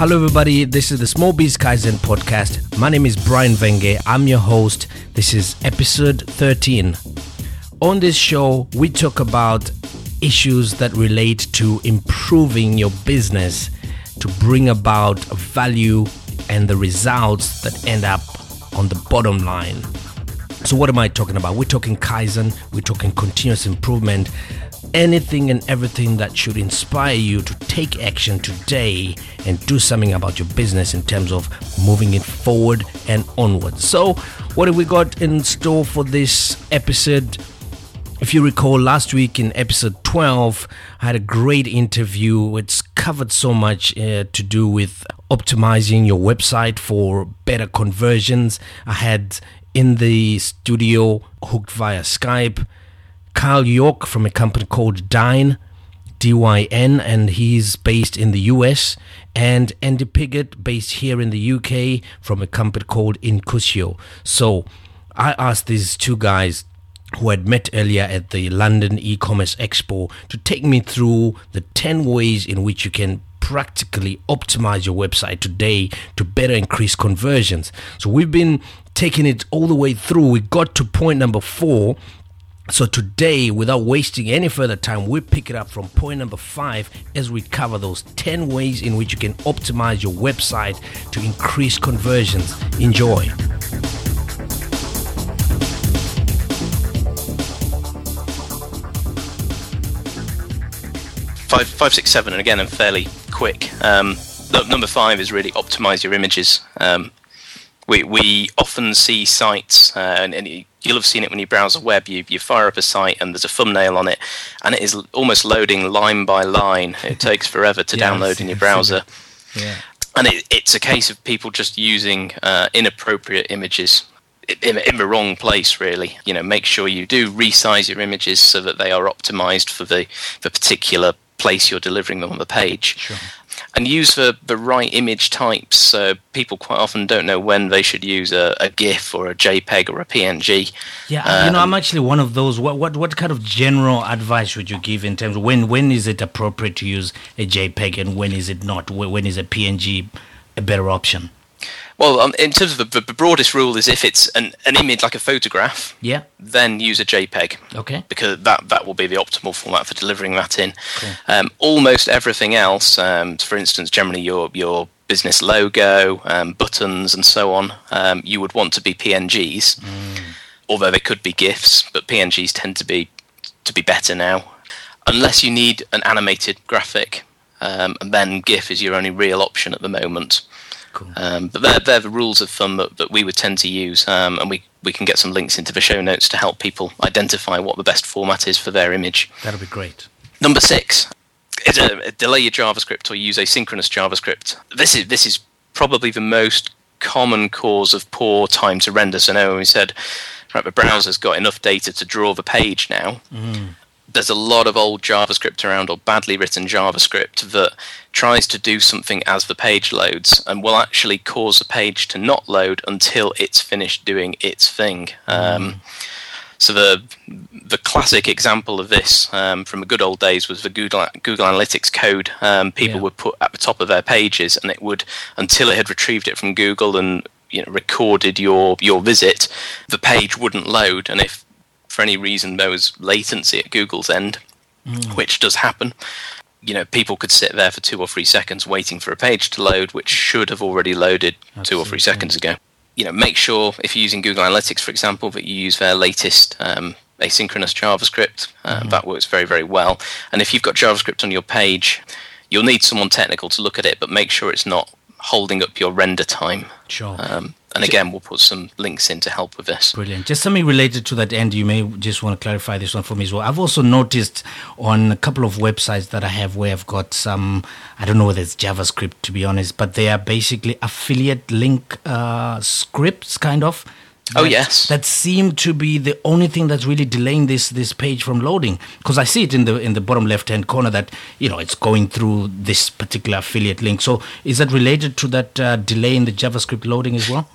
Hello everybody, this is the Small Biz Kaizen podcast. My name is Brian Venge, I'm your host. This is episode 13. On this show, we talk about issues that relate to improving your business to bring about value and the results that end up on the bottom line. So what am I talking about? We're talking Kaizen, we're talking continuous improvement, anything and everything that should inspire you to take action today and do something about your business in terms of moving it forward and onwards. So what have we got in store for this episode? If you recall, last week in episode 12, I had a great interview. It's covered so much to do with optimizing your website for better conversions. I had in the studio, hooked via Skype, Carl York from a company called Dyn, D-Y-N, and he's based in the US, and Andy Piggott, based here in the UK, from a company called Incutio. So I asked these two guys who I'd met earlier at the London E-Commerce Expo to take me through the 10 ways in which you can practically optimize your website today to better increase conversions. So we've been taking it all the way through. We got to point number 4. So today, without wasting any further time, we pick it up from point number 5 as we cover those 10 ways in which you can optimize your website to increase conversions. Enjoy. Five, six, seven, and again, I'm fairly quick. Number 5 is really optimize your images. We often see sites, and you'll have seen it when you browse the web. You fire up a site, and there's a thumbnail on it, and it is almost loading line by line. It takes forever to download in your browser. Yeah. And it's a case of people just using inappropriate images in the wrong place, really. You know, make sure you do resize your images so that they are optimized for the particular place you're delivering them on the page. Sure. And use the right image types. So people quite often don't know when they should use a GIF or a JPEG or a PNG. Yeah, I'm actually one of those. What kind of general advice would you give in terms of when is it appropriate to use a JPEG and when is it not? When is a PNG a better option? Well, in terms of the broadest rule is if it's an image like a photograph, then use a JPEG. Okay. Because that will be the optimal format for delivering that in. Cool. Almost everything else, for instance, generally your business logo, buttons and so on, you would want to be PNGs, although they could be GIFs, but PNGs tend to be better now, unless you need an animated graphic, and then GIF is your only real option at the moment. Cool. But they're the rules of thumb that we would tend to use, and we can get some links into the show notes to help people identify what the best format is for their image. That'll be great. Number 6 is delay your JavaScript or use asynchronous JavaScript. This is probably the most common cause of poor time to render. So now we said, right, the browser's got enough data to draw the page now. Mm. There's a lot of old JavaScript around or badly written JavaScript that tries to do something as the page loads and will actually cause the page to not load until it's finished doing its thing. So the classic example of this from the good old days was the Google Analytics code people would put at the top of their pages, and it would, until it had retrieved it from Google and recorded your visit, the page wouldn't load. And if for any reason there was latency at Google's end, which does happen, people could sit there for 2 or 3 seconds waiting for a page to load, which should have already loaded 2 or 3 seconds ago. Make sure if you're using Google Analytics, for example, that you use their latest asynchronous JavaScript. That works very, very well. And if you've got JavaScript on your page, you'll need someone technical to look at it, but make sure it's not holding up your render time. Sure. And again, we'll put some links in to help with this. Brilliant. Just something related to that, Andy, you may just want to clarify this one for me as well. I've also noticed on a couple of websites that I have where I've got some, I don't know whether it's JavaScript, to be honest, but they are basically affiliate link scripts, kind of. That seem to be the only thing that's really delaying this page from loading, because I see it in the bottom left-hand corner that it's going through this particular affiliate link. So is that related to that delay in the JavaScript loading as well?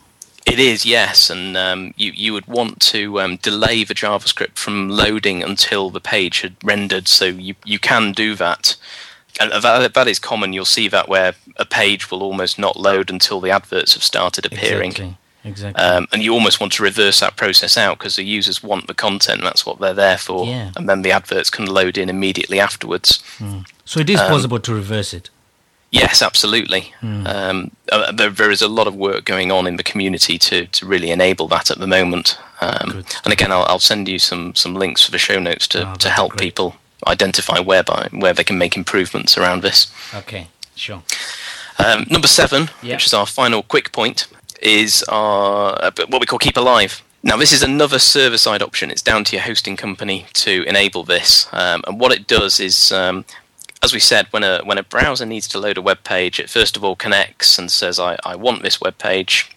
It is, yes, and you would want to delay the JavaScript from loading until the page had rendered, so you can do that. And that is common. You'll see that where a page will almost not load until the adverts have started appearing. Exactly. And you almost want to reverse that process out because the users want the content. That's what they're there for. Yeah. And then the adverts can load in immediately afterwards. Mm. So it is possible to reverse it. Yes, absolutely. Mm. There is a lot of work going on in the community to really enable that at the moment. And again, I'll send you some links for the show notes to help people identify where they can make improvements around this. Okay, sure. Number 7, which is our final quick point, is our what we call Keep Alive. Now, this is another server-side option. It's down to your hosting company to enable this. And what it does is, as we said, when a browser needs to load a web page, it first of all connects and says, I want this web page.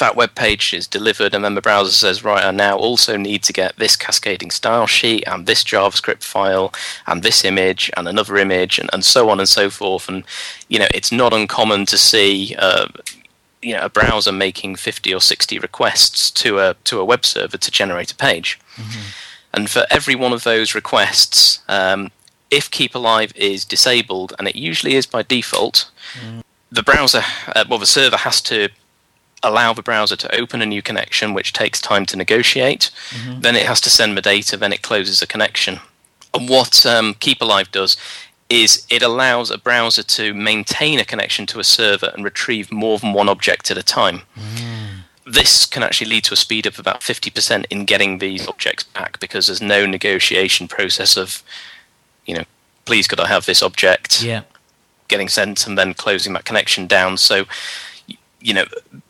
That web page is delivered, and then the browser says, right, I now also need to get this cascading style sheet and this JavaScript file and this image and another image and so on and so forth. And, it's not uncommon to see... a browser making 50 or 60 requests to a web server to generate a page. Mm-hmm. And for every one of those requests, if Keep Alive is disabled, and it usually is by default, the browser, the server has to allow the browser to open a new connection, which takes time to negotiate. Mm-hmm. Then it has to send the data, then it closes a connection. And what Keep Alive does is it allows a browser to maintain a connection to a server and retrieve more than one object at a time. Mm. This can actually lead to a speed of about 50% in getting these objects back because there's no negotiation process of, please could I have this object, getting sent and then closing that connection down. So,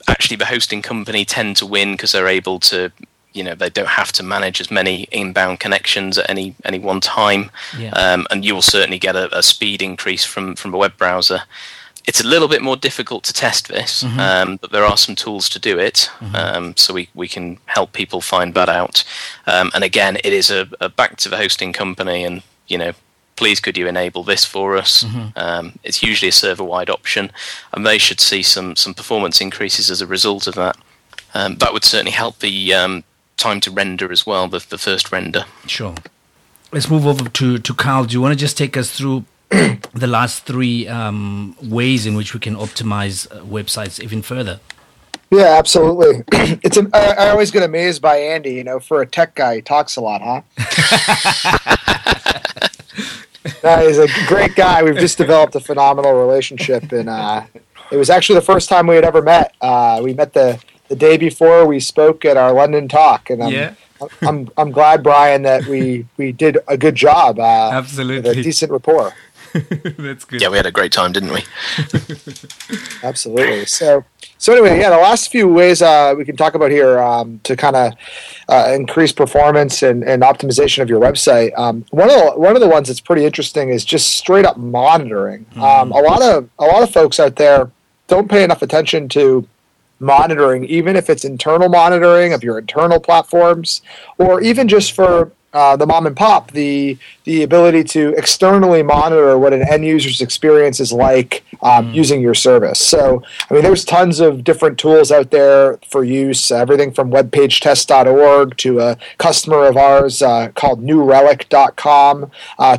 actually the hosting company tend to win because they're able to, they don't have to manage as many inbound connections at any one time. Yeah. And you will certainly get a speed increase from a web browser. It's a little bit more difficult to test this, mm-hmm. But there are some tools to do it. Mm-hmm. So we can help people find that out. And again, it is a back to the hosting company and, please could you enable this for us? Mm-hmm. It's usually a server-wide option, and they should see some performance increases as a result of that. That would certainly help the... time to render as well, the first render. Sure. Let's move over to Carl. Do you want to just take us through the last 3 ways in which we can optimize websites even further? Yeah, absolutely. I always get amazed by Andy, for a tech guy, he talks a lot, huh? He's a great guy. We've just developed a phenomenal relationship, and it was actually the first time we had ever met. We met the day before we spoke at our London talk, and I'm glad, Brian, that we did a good job. Absolutely, with a decent rapport. That's good. Yeah, we had a great time, didn't we? Absolutely. So anyway, the last few ways we can talk about here to kind of increase performance and optimization of your website. One of the ones that's pretty interesting is just straight up monitoring. Mm-hmm. A lot of folks out there don't pay enough attention to monitoring, even if it's internal monitoring of your internal platforms, or even just for the mom and pop, the ability to externally monitor what an end user's experience is like using your service. So, there's tons of different tools out there for use, everything from webpagetest.org to a customer of ours called newrelic.com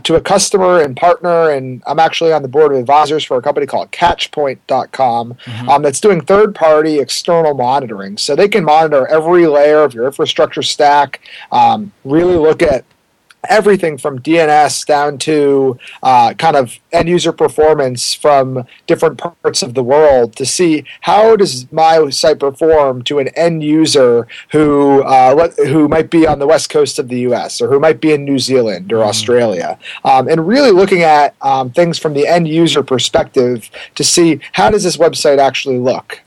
to a customer and partner, and I'm actually on the board of advisors for a company called catchpoint.com that's doing third-party external monitoring. So they can monitor every layer of your infrastructure stack, really look at everything from DNS down to kind of end-user performance from different parts of the world to see how does my site perform to an end user who might be on the west coast of the U.S. or who might be in New Zealand or Australia, and really looking at things from the end-user perspective to see how does this website actually look.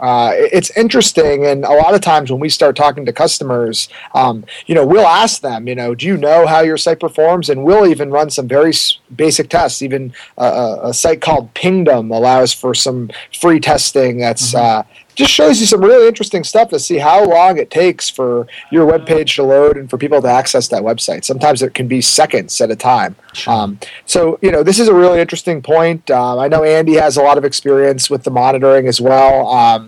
It's interesting, and a lot of times when we start talking to customers, we'll ask them, do you know how your site performs, and we'll even run some very basic tests. Even a site called Pingdom allows for some free testing that's just shows you some really interesting stuff to see how long it takes for your web page to load and for people to access that website. Sometimes it can be seconds at a time. Sure. So, you know, this is a really interesting point. I know Andy has a lot of experience with the monitoring as well.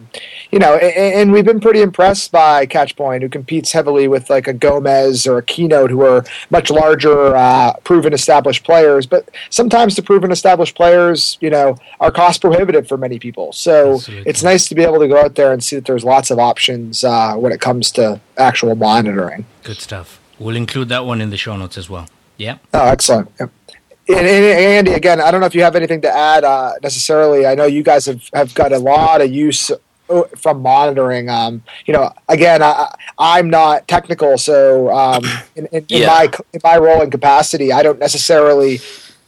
You know, and we've been pretty impressed by Catchpoint, who competes heavily with like a Gomez or a Keynote, who are much larger, proven, established players. But sometimes the proven, established players, you know, are cost prohibitive for many people. So absolutely, it's nice to be able to go out there and see that there's lots of options when it comes to actual monitoring. Good stuff. We'll include that one in the show notes as well. Yeah. Oh, excellent. Yep. And Andy, again, I don't know if you have anything to add necessarily. I know you guys have got a lot of use from monitoring. You know, again, I'm not technical, so in my role and capacity, I don't necessarily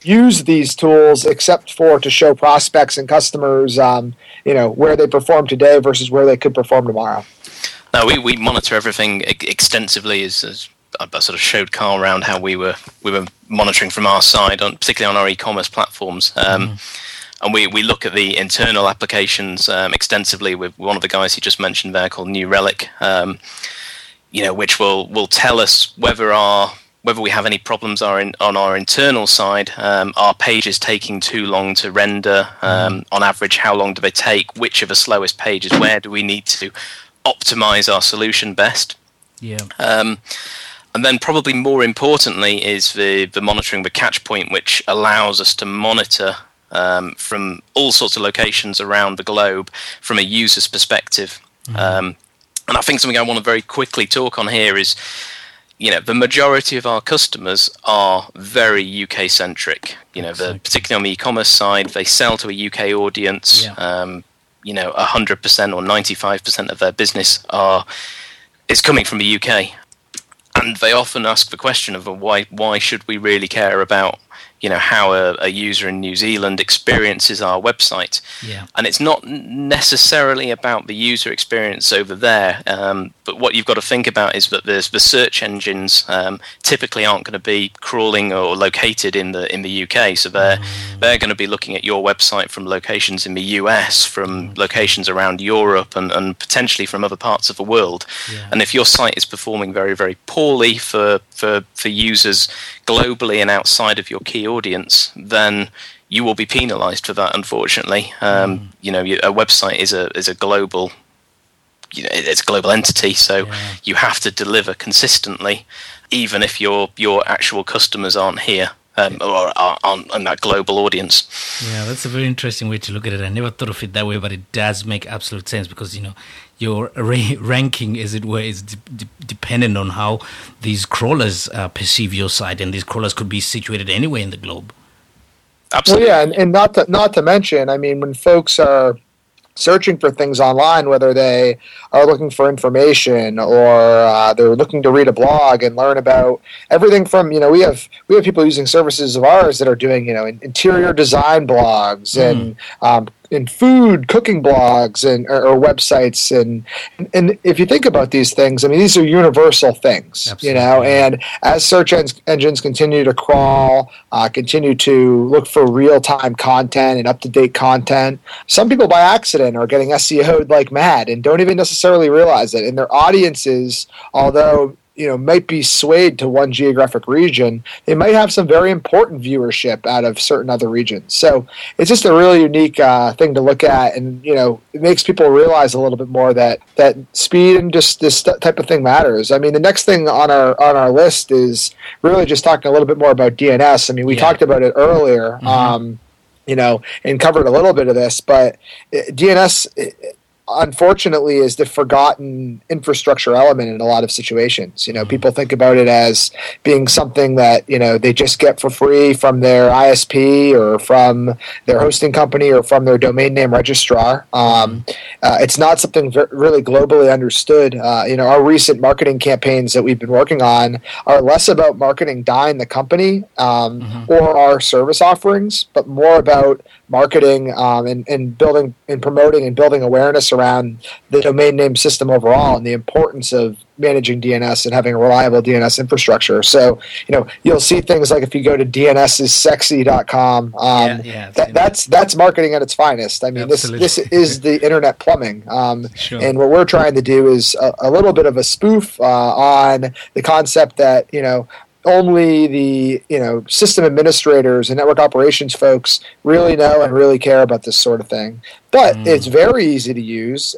use these tools except for to show prospects and customers, you know, where they perform today versus where they could perform tomorrow. No, we monitor everything extensively. As I sort of showed Carl around how we were monitoring from our side, particularly on our e-commerce platforms. And we look at the internal applications extensively with one of the guys he just mentioned there called New Relic, you know, which will tell us whether we have any problems on our internal side. Our page is taking too long to render. On average, how long do they take? Which of the slowest pages? Where do we need to optimize our solution best? Yeah. And then probably more importantly is the monitoring with Catchpoint, which allows us to monitor from all sorts of locations around the globe from a user's perspective. And I think something I want to very quickly talk on here is, you know, the majority of our customers are very UK-centric. You know, exactly. Particularly on the e-commerce side, they sell to a UK audience. Yeah. You know, 100% or 95% of their business is coming from the UK. And they often ask the question of why should we really care about, you know, how a user in New Zealand experiences our website. Yeah. And it's not necessarily about the user experience over there, but what you've got to think about is that the search engines typically aren't going to be crawling or located in the UK, so they're going to be looking at your website from locations in the US, from locations around Europe, and potentially from other parts of the world. Yeah. And if your site is performing very, very poorly for users globally and outside of your key audience, then you will be penalized for that, unfortunately. You know, a website is a global, you know, it's a global entity, so you have to deliver consistently, even if your actual customers aren't here or aren't on that global audience. Yeah, that's a very interesting way to look at it. I never thought of it that way, but it does make absolute sense, because, you know, your ranking, as it were, is dependent on how these crawlers perceive your site, and these crawlers could be situated anywhere in the globe. Absolutely. Well, yeah, and not to mention, I mean, when folks are searching for things online, whether they are looking for information or they're looking to read a blog and learn about everything from, you know, we have people using services of ours that are doing, you know, interior design blogs and in food cooking blogs and or websites, and if you think about these things, I mean, these are universal things. Absolutely. You know, and as search engines continue to crawl, continue to look for real-time content and up-to-date content, some people by accident are getting SEO'd like mad and don't even necessarily realize it, and their audiences, although, you know, might be swayed to one geographic region, they might have some very important viewership out of certain other regions. So it's just a really unique thing to look at, and, you know, it makes people realize a little bit more that speed and just this type of thing matters. I mean, the next thing on our list is really just talking a little bit more about DNS. I mean, we talked about it earlier, you know, and covered a little bit of this, but DNS. Unfortunately, is the forgotten infrastructure element in a lot of situations. You know, people think about it as being something that, you know, they just get for free from their ISP or from their hosting company or from their domain name registrar. It's not something really globally understood. You know, our recent marketing campaigns that we've been working on are less about marketing Dyn, the company, or our service offerings, but more about marketing and building and promoting and building awareness around the domain name system overall and the importance of managing DNS and having a reliable DNS infrastructure. So, you know, you'll see things like if you go to dnssexy.com, that's marketing at its finest. I mean, this is the internet plumbing. And what we're trying to do is a little bit of a spoof on the concept that, you know, only the, you know, system administrators and network operations folks really know and really care about this sort of thing. But it's very easy to use.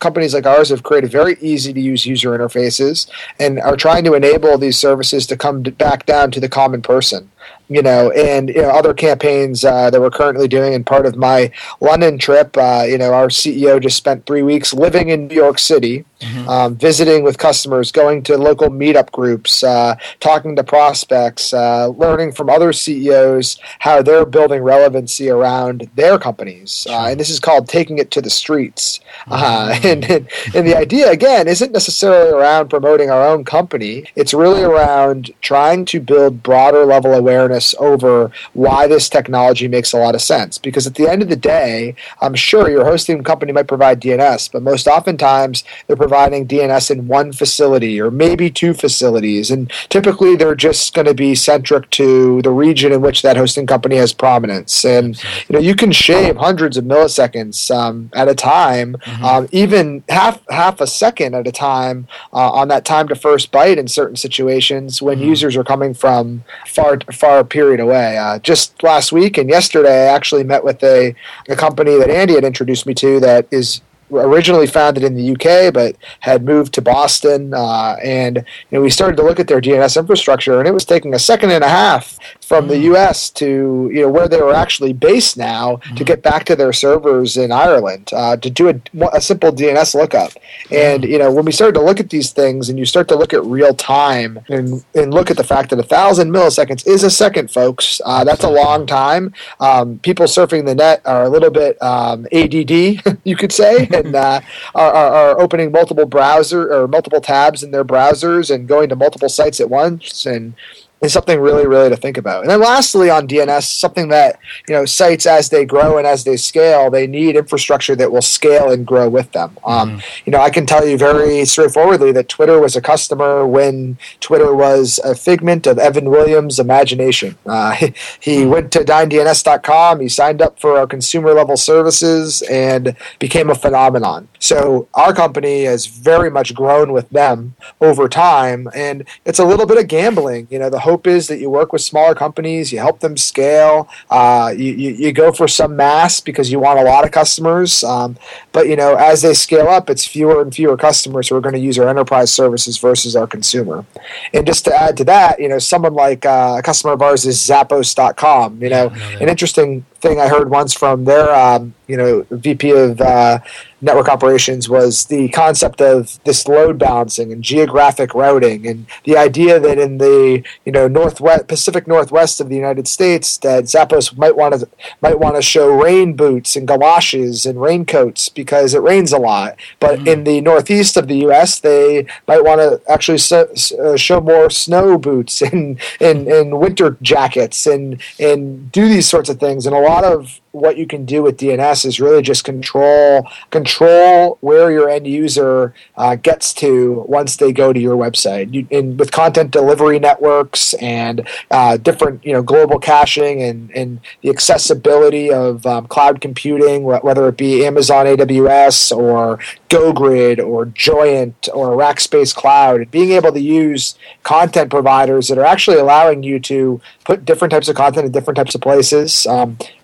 Companies like ours have created very easy-to-use user interfaces and are trying to enable these services to come back down to the common person. You know, and you know, other campaigns that we're currently doing, and part of my London trip, you know, our CEO just spent 3 weeks living in New York City, visiting with customers, going to local meetup groups, talking to prospects, learning from other CEOs how they're building relevancy around their companies. And this is called taking it to the streets. And the idea, again, isn't necessarily around promoting our own company. It's really around trying to build broader level awareness over why this technology makes a lot of sense. Because at the end of the day, I'm sure your hosting company might provide DNS, but most oftentimes they're providing DNS in one facility or maybe two facilities. And typically they're just going to be centric to the region in which that hosting company has prominence. And you know, you can shave hundreds of milliseconds at a time, even half a second at a time on that time to first byte in certain situations when users are coming from far period away. Just last week and yesterday, I actually met with a company that Andy had introduced me to that is originally founded in the UK but had moved to Boston. And you know, we started to look at their DNS infrastructure, and it was taking a second and a half from the US to, you know, where they were actually based now to get back to their servers in Ireland to do a simple DNS lookup. And you know, when we started to look at these things, and you start to look at real time and look at the fact that 1,000 milliseconds is a second, folks. That's a long time. People surfing the net are a little bit ADD, you could say, and are opening multiple tabs in their browsers and going to multiple sites at once, and is something really, really to think about. And then lastly on DNS, something that, you know, sites as they grow and as they scale, they need infrastructure that will scale and grow with them. You know, I can tell you very straightforwardly that Twitter was a customer when Twitter was a figment of Evan Williams' imagination. He went to DynDNS.com, he signed up for our consumer level services, and became a phenomenon. So our company has very much grown with them over time, and it's a little bit of gambling. You know, the hope is that you work with smaller companies, you help them scale, you go for some mass because you want a lot of customers. But you know, as they scale up, it's fewer and fewer customers who are going to use our enterprise services versus our consumer. And just to add to that, you know, someone like a customer of ours is Zappos.com. You know, an interesting thing I heard once from their you know, VP of network operations was the concept of this load balancing and geographic routing, and the idea that in the, you know, Pacific Northwest of the United States, that Zappos might want to show rain boots and galoshes and raincoats because it rains a lot, but in the Northeast of the U.S. they might want to actually show more snow boots and winter jackets and do these sorts of things. And a lot of what you can do with DNS is really just control where your end user gets to once they go to your website. And with content delivery networks and different, you know, global caching and the accessibility of cloud computing, whether it be Amazon AWS or GoGrid or Joyent or Rackspace Cloud, and being able to use content providers that are actually allowing you to put different types of content in different types of places.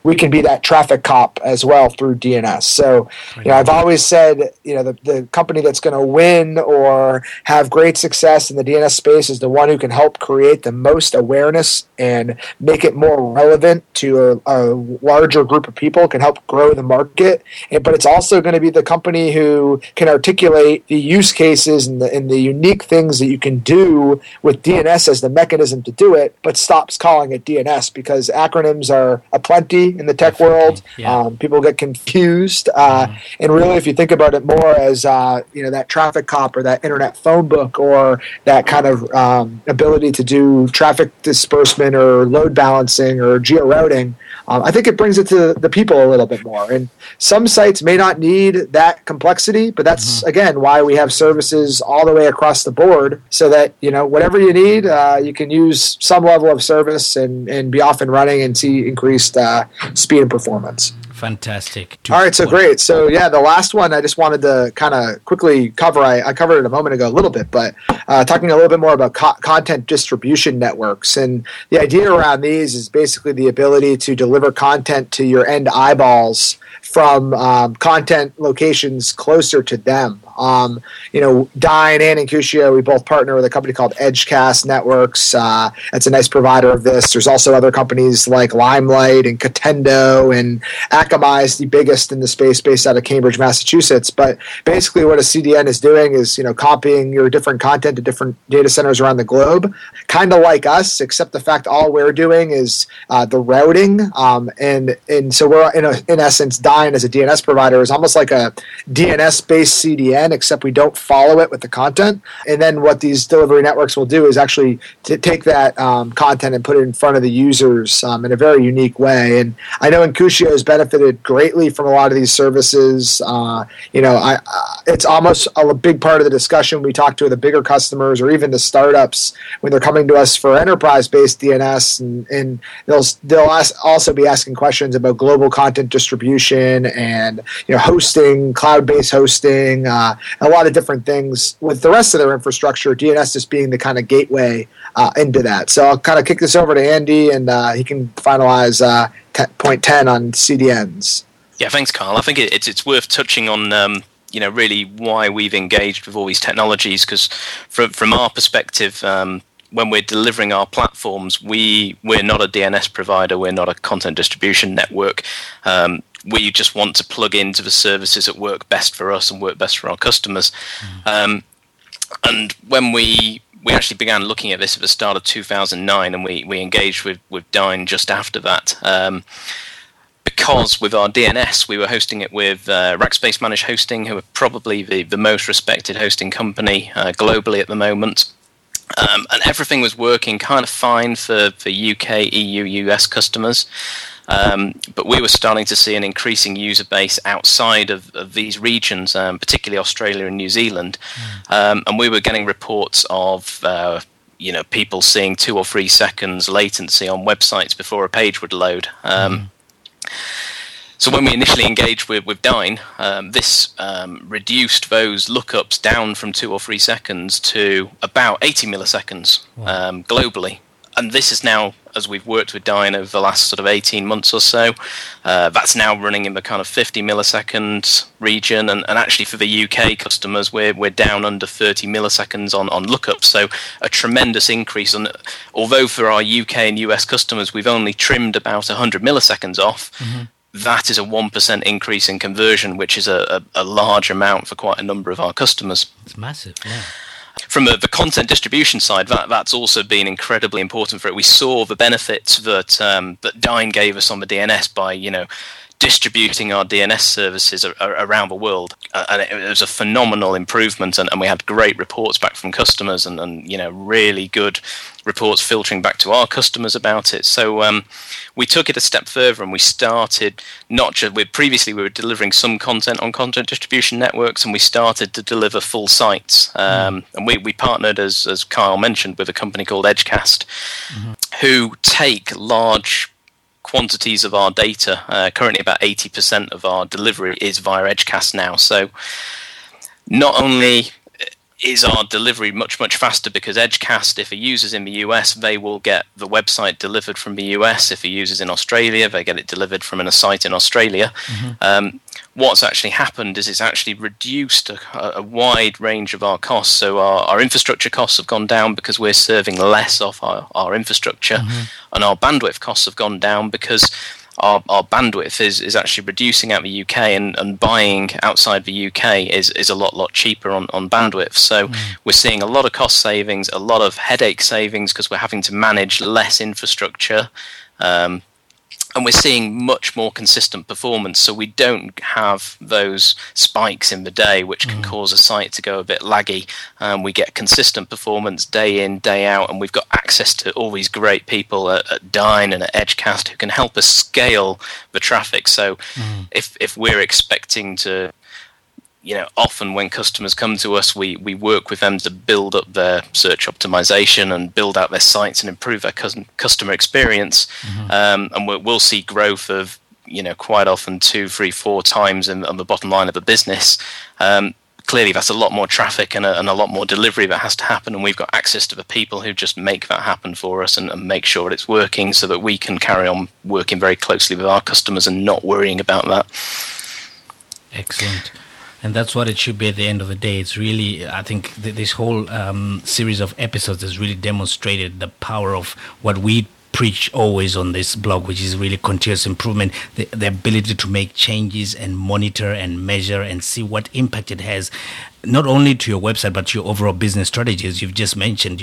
We can be that traffic cop as well through DNS. So, you know, I've always said, you know, the company that's going to win or have great success in the DNS space is the one who can help create the most awareness and make it more relevant to a larger group of people, can help grow the market. But it's also going to be the company who can articulate the use cases and the unique things that you can do with DNS as the mechanism to do it, but stops calling it DNS, because acronyms are aplenty in the tech world. People get confused. And really, if you think about it more as you know, that traffic cop or that internet phone book or that kind of ability to do traffic disbursement or load balancing or geo-routing, I think it brings it to the people a little bit more. And some sites may not need that complexity, but that's, again, why we have services all the way across the board so that, you know, whatever you need, you can use some level of service and be off and running and see increased speed and performance. Fantastic. All right, so great. So yeah, the last one I just wanted to kind of quickly cover. I covered it a moment ago a little bit, but talking a little bit more about content distribution networks. And the idea around these is basically the ability to deliver content to your end eyeballs from content locations closer to them. You know, Dyn and Incutio, we both partner with a company called Edgecast Networks. That's a nice provider of this. There's also other companies like Limelight and Cotendo, and Akamai is the biggest in the space, based out of Cambridge, Massachusetts. But basically what a CDN is doing is, you know, copying your different content to different data centers around the globe, kind of like us, except the fact all we're doing is the routing. And so we're, in essence, Dyn as a DNS provider is almost like a DNS-based CDN, except we don't follow it with the content. And then what these delivery networks will do is actually take that content and put it in front of the users in a very unique way. And I know Incutio has benefited greatly from a lot of these services. You know, it's almost a big part of the discussion we talk to the bigger customers or even the startups when they're coming to us for enterprise-based DNS, and they'll also be asking questions about global content distribution and, you know, hosting, cloud-based hosting, a lot of different things with the rest of their infrastructure, DNS just being the kind of gateway into that. So I'll kind of kick this over to Andy, and he can finalize point 10 on CDNs. Yeah, thanks, Carl. I think it's worth touching on you know, really why we've engaged with all these technologies, because from our perspective, when we're delivering our platforms, we're not a DNS provider, we're not a content distribution network. We just want to plug into the services that work best for us and work best for our customers. And when we actually began looking at this at the start of 2009, and we engaged with Dyn just after that, because with our DNS, we were hosting it with Rackspace Managed Hosting, who are probably the most respected hosting company globally at the moment. And everything was working kind of fine for UK, EU, US customers. But we were starting to see an increasing user base outside of these regions, particularly Australia and New Zealand. And we were getting reports of you know, people seeing 2 or 3 seconds latency on websites before a page would load. So when we initially engaged with Dyn, this reduced those lookups down from 2 or 3 seconds to about 80 milliseconds globally. And this is now, as we've worked with Dyn over the last sort of 18 months or so, that's now running in the kind of 50 milliseconds region. And actually for the UK customers, we're down under 30 milliseconds on lookups. So a tremendous increase. And although for our UK and US customers, we've only trimmed about 100 milliseconds off, that is a 1% increase in conversion, which is a large amount for quite a number of our customers. It's massive, yeah. From the content distribution side, that's also been incredibly important for it. We saw the benefits that Dyn gave us on the DNS by, you know, distributing our DNS services around the world. And it was a phenomenal improvement, and we had great reports back from customers and you know, really good reports filtering back to our customers about it. So we took it a step further, and we started not just previously we were delivering some content on content distribution networks, and we started to deliver full sites. And we partnered, as Kyle mentioned, with a company called Edgecast, who take large quantities of our data. Currently about 80% of our delivery is via Edgecast now. So not only is our delivery much, much faster, because Edgecast, if a user's in the US, they will get the website delivered from the US. If a user's in Australia, they get it delivered from a site in Australia. What's actually happened is it's actually reduced a wide range of our costs. So our infrastructure costs have gone down because we're serving less off our infrastructure, and our bandwidth costs have gone down because our bandwidth is actually reducing out the UK, and buying outside the UK is a lot cheaper on bandwidth. So we're seeing a lot of cost savings, a lot of headache savings, because we're having to manage less infrastructure, And we're seeing much more consistent performance, so we don't have those spikes in the day which can cause a site to go a bit laggy. We get consistent performance day in, day out, and we've got access to all these great people at Dyn and at Edgecast who can help us scale the traffic. So if we're expecting to, you know, often when customers come to us, we work with them to build up their search optimization and build out their sites and improve their customer experience. And we'll see growth of, you know, quite often 2, 3, 4 times on the bottom line of the business. Clearly, that's a lot more traffic and a lot more delivery that has to happen. And we've got access to the people who just make that happen for us and make sure it's working so that we can carry on working very closely with our customers and not worrying about that. Excellent. And that's what it should be at the end of the day. It's really, I think, this whole series of episodes has really demonstrated the power of what we preach always on this blog, which is really continuous improvement, the ability to make changes and monitor and measure and see what impact it has, not only to your website, but to your overall business strategies. You've just mentioned,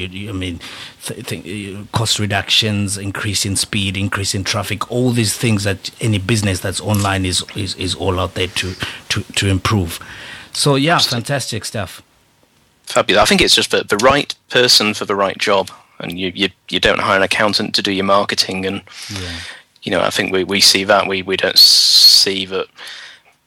cost reductions, increase in speed, increase in traffic, all these things that any business that's online is all out there to improve. So yeah, fantastic stuff. Fabulous. I think it's just the right person for the right job. And you don't hire an accountant to do your marketing. And, you know, I think we see that. We don't see that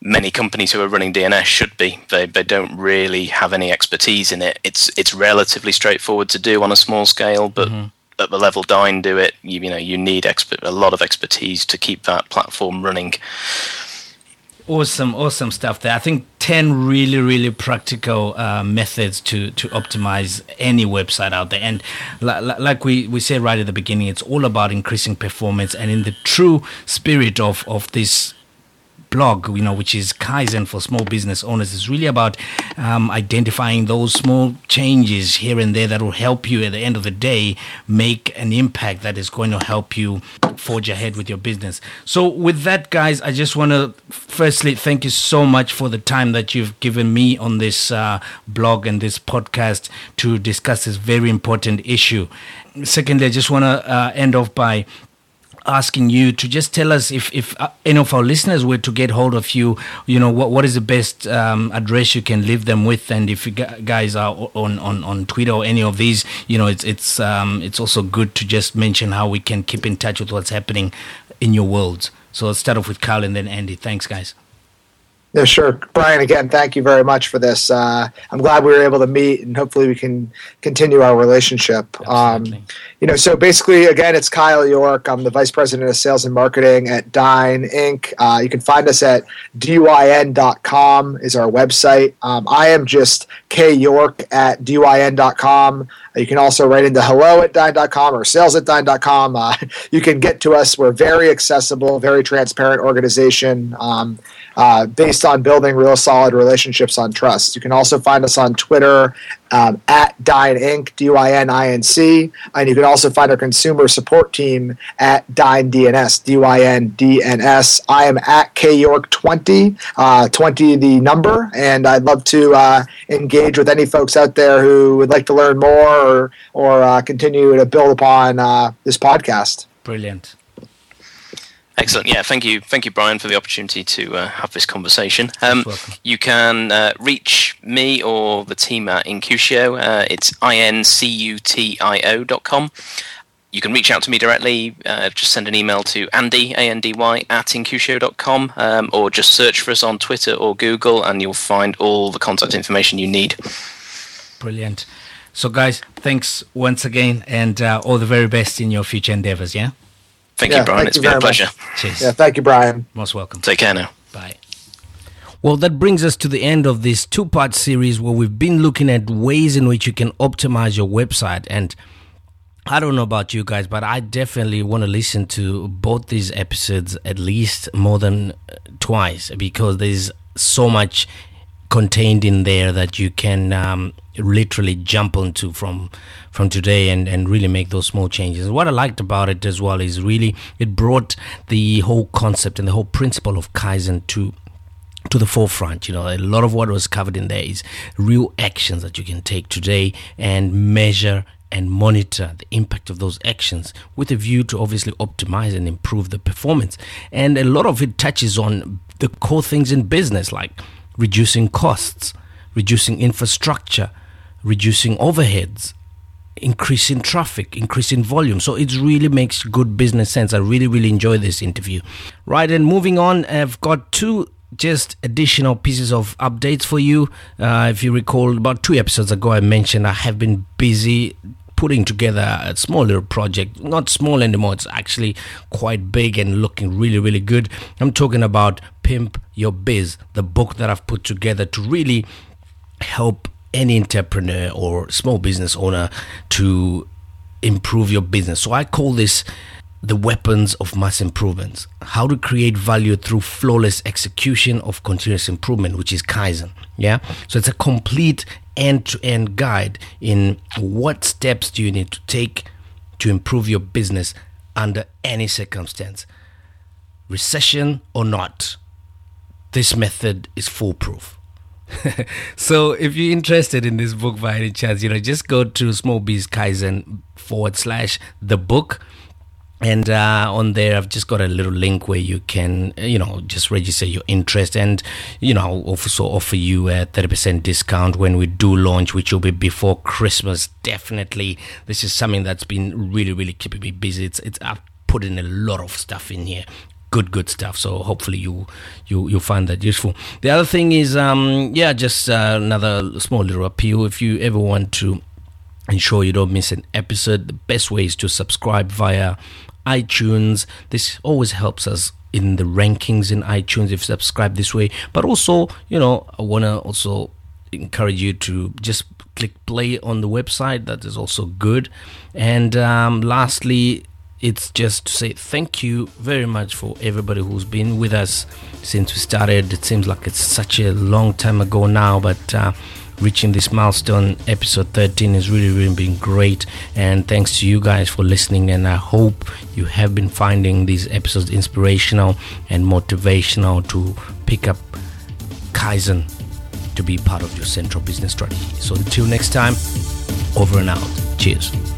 many companies who are running DNS should be. They don't really have any expertise in it. It's relatively straightforward to do on a small scale, but at the level Dyn do it, you need a lot of expertise to keep that platform running. Awesome stuff there. I think 10 really, really practical methods to optimize any website out there. And like we said right at the beginning, it's all about increasing performance. And in the true spirit of this blog, which is Kaizen for small business owners, is really about identifying those small changes here and there that will help you at the end of the day make an impact that is going to help you forge ahead with your business. So with that, guys, I just want to firstly thank you so much for the time that you've given me on this blog and this podcast to discuss this very important issue. Secondly, I just want to end off by asking you to just tell us if any of our listeners were to get hold of you, what is the best address you can leave them with, and if you guys are on Twitter or any of these, it's also good to just mention how we can keep in touch with what's happening in your world. So I'll start off with Carl and then Andy. Thanks, guys. Yeah, sure. Brian, again, thank you very much for this. I'm glad we were able to meet, and hopefully we can continue our relationship. So basically, again, it's Kyle York. I'm the Vice President of Sales and Marketing at Dyn, Inc. You can find us at dyn.com is our website. I am just kyork@dyn.com. You can also write into hello@dyn.com or sales@dyn.com. You can get to us. We're very accessible, very transparent organization, based on building real solid relationships on trust. You can also find us on Twitter at Dyn Inc, DynInc, and you can also find our consumer support team at DynDNS, DynDNS. I am at KYork20, 20 the number, and I'd love to engage with any folks out there who would like to learn more or continue to build upon this podcast. Brilliant. Excellent. Yeah, thank you, Brian, for the opportunity to have this conversation. You can reach me or the team at Incutio. It's incutio.com. You can reach out to me directly. Just send an email to Andy, Andy, @incutio.com, or just search for us on Twitter or Google, and you'll find all the contact information you need. Brilliant. So, guys, thanks once again, and all the very best in your future endeavors. Yeah. Thank you, Brian. It's been a pleasure. Cheers. Yeah, thank you, Brian. Most welcome. Take care now. Bye. Well, that brings us to the end of this two-part series where we've been looking at ways in which you can optimize your website. And I don't know about you guys, but I definitely want to listen to both these episodes at least more than twice, because there's so much contained in there that you can literally jump onto from today and really make those small changes. What I liked about it as well is really it brought the whole concept and the whole principle of Kaizen to the forefront. A lot of what was covered in there is real actions that you can take today and measure and monitor the impact of those actions with a view to obviously optimize and improve the performance. And a lot of it touches on the core things in business, like reducing costs, reducing infrastructure, reducing overheads, increasing traffic, increasing volume. So it really makes good business sense. I really, really enjoy this interview. Right, and moving on, I've got two just additional pieces of updates for you. If you recall, about 2 episodes ago, I mentioned I have been busy putting together a smaller project. Not small anymore, it's actually quite big and looking really, really good. I'm talking about Pimp Your Biz, the book that I've put together to really help any entrepreneur or small business owner to improve your business. So I call this the weapons of mass improvements, how to create value through flawless execution of continuous improvement, which is Kaizen. Yeah. So it's a complete end-to-end guide in what steps do you need to take to improve your business under any circumstance, recession or not. This method is foolproof. So if you're interested in this book by any chance, just go to smallbizkaizen.com/thebook. And on there, I've just got a little link where you can, just register your interest. And, I'll also offer you a 30% discount when we do launch, which will be before Christmas. Definitely. This is something that's been really, really keeping me busy. I've put in a lot of stuff in here. Good stuff. So hopefully you'll find that useful. The other thing is, another small little appeal. If you ever want to ensure you don't miss an episode, the best way is to subscribe via iTunes. This always helps us in the rankings in iTunes if you subscribe this way. But also, I want to also encourage you to just click play on the website. That is also good. And lastly, it's just to say thank you very much for everybody who's been with us since we started. It seems like it's such a long time ago now, but reaching this milestone, episode 13, has really, really been great. And thanks to you guys for listening. And I hope you have been finding these episodes inspirational and motivational to pick up Kaizen to be part of your central business strategy. So until next time, over and out. Cheers.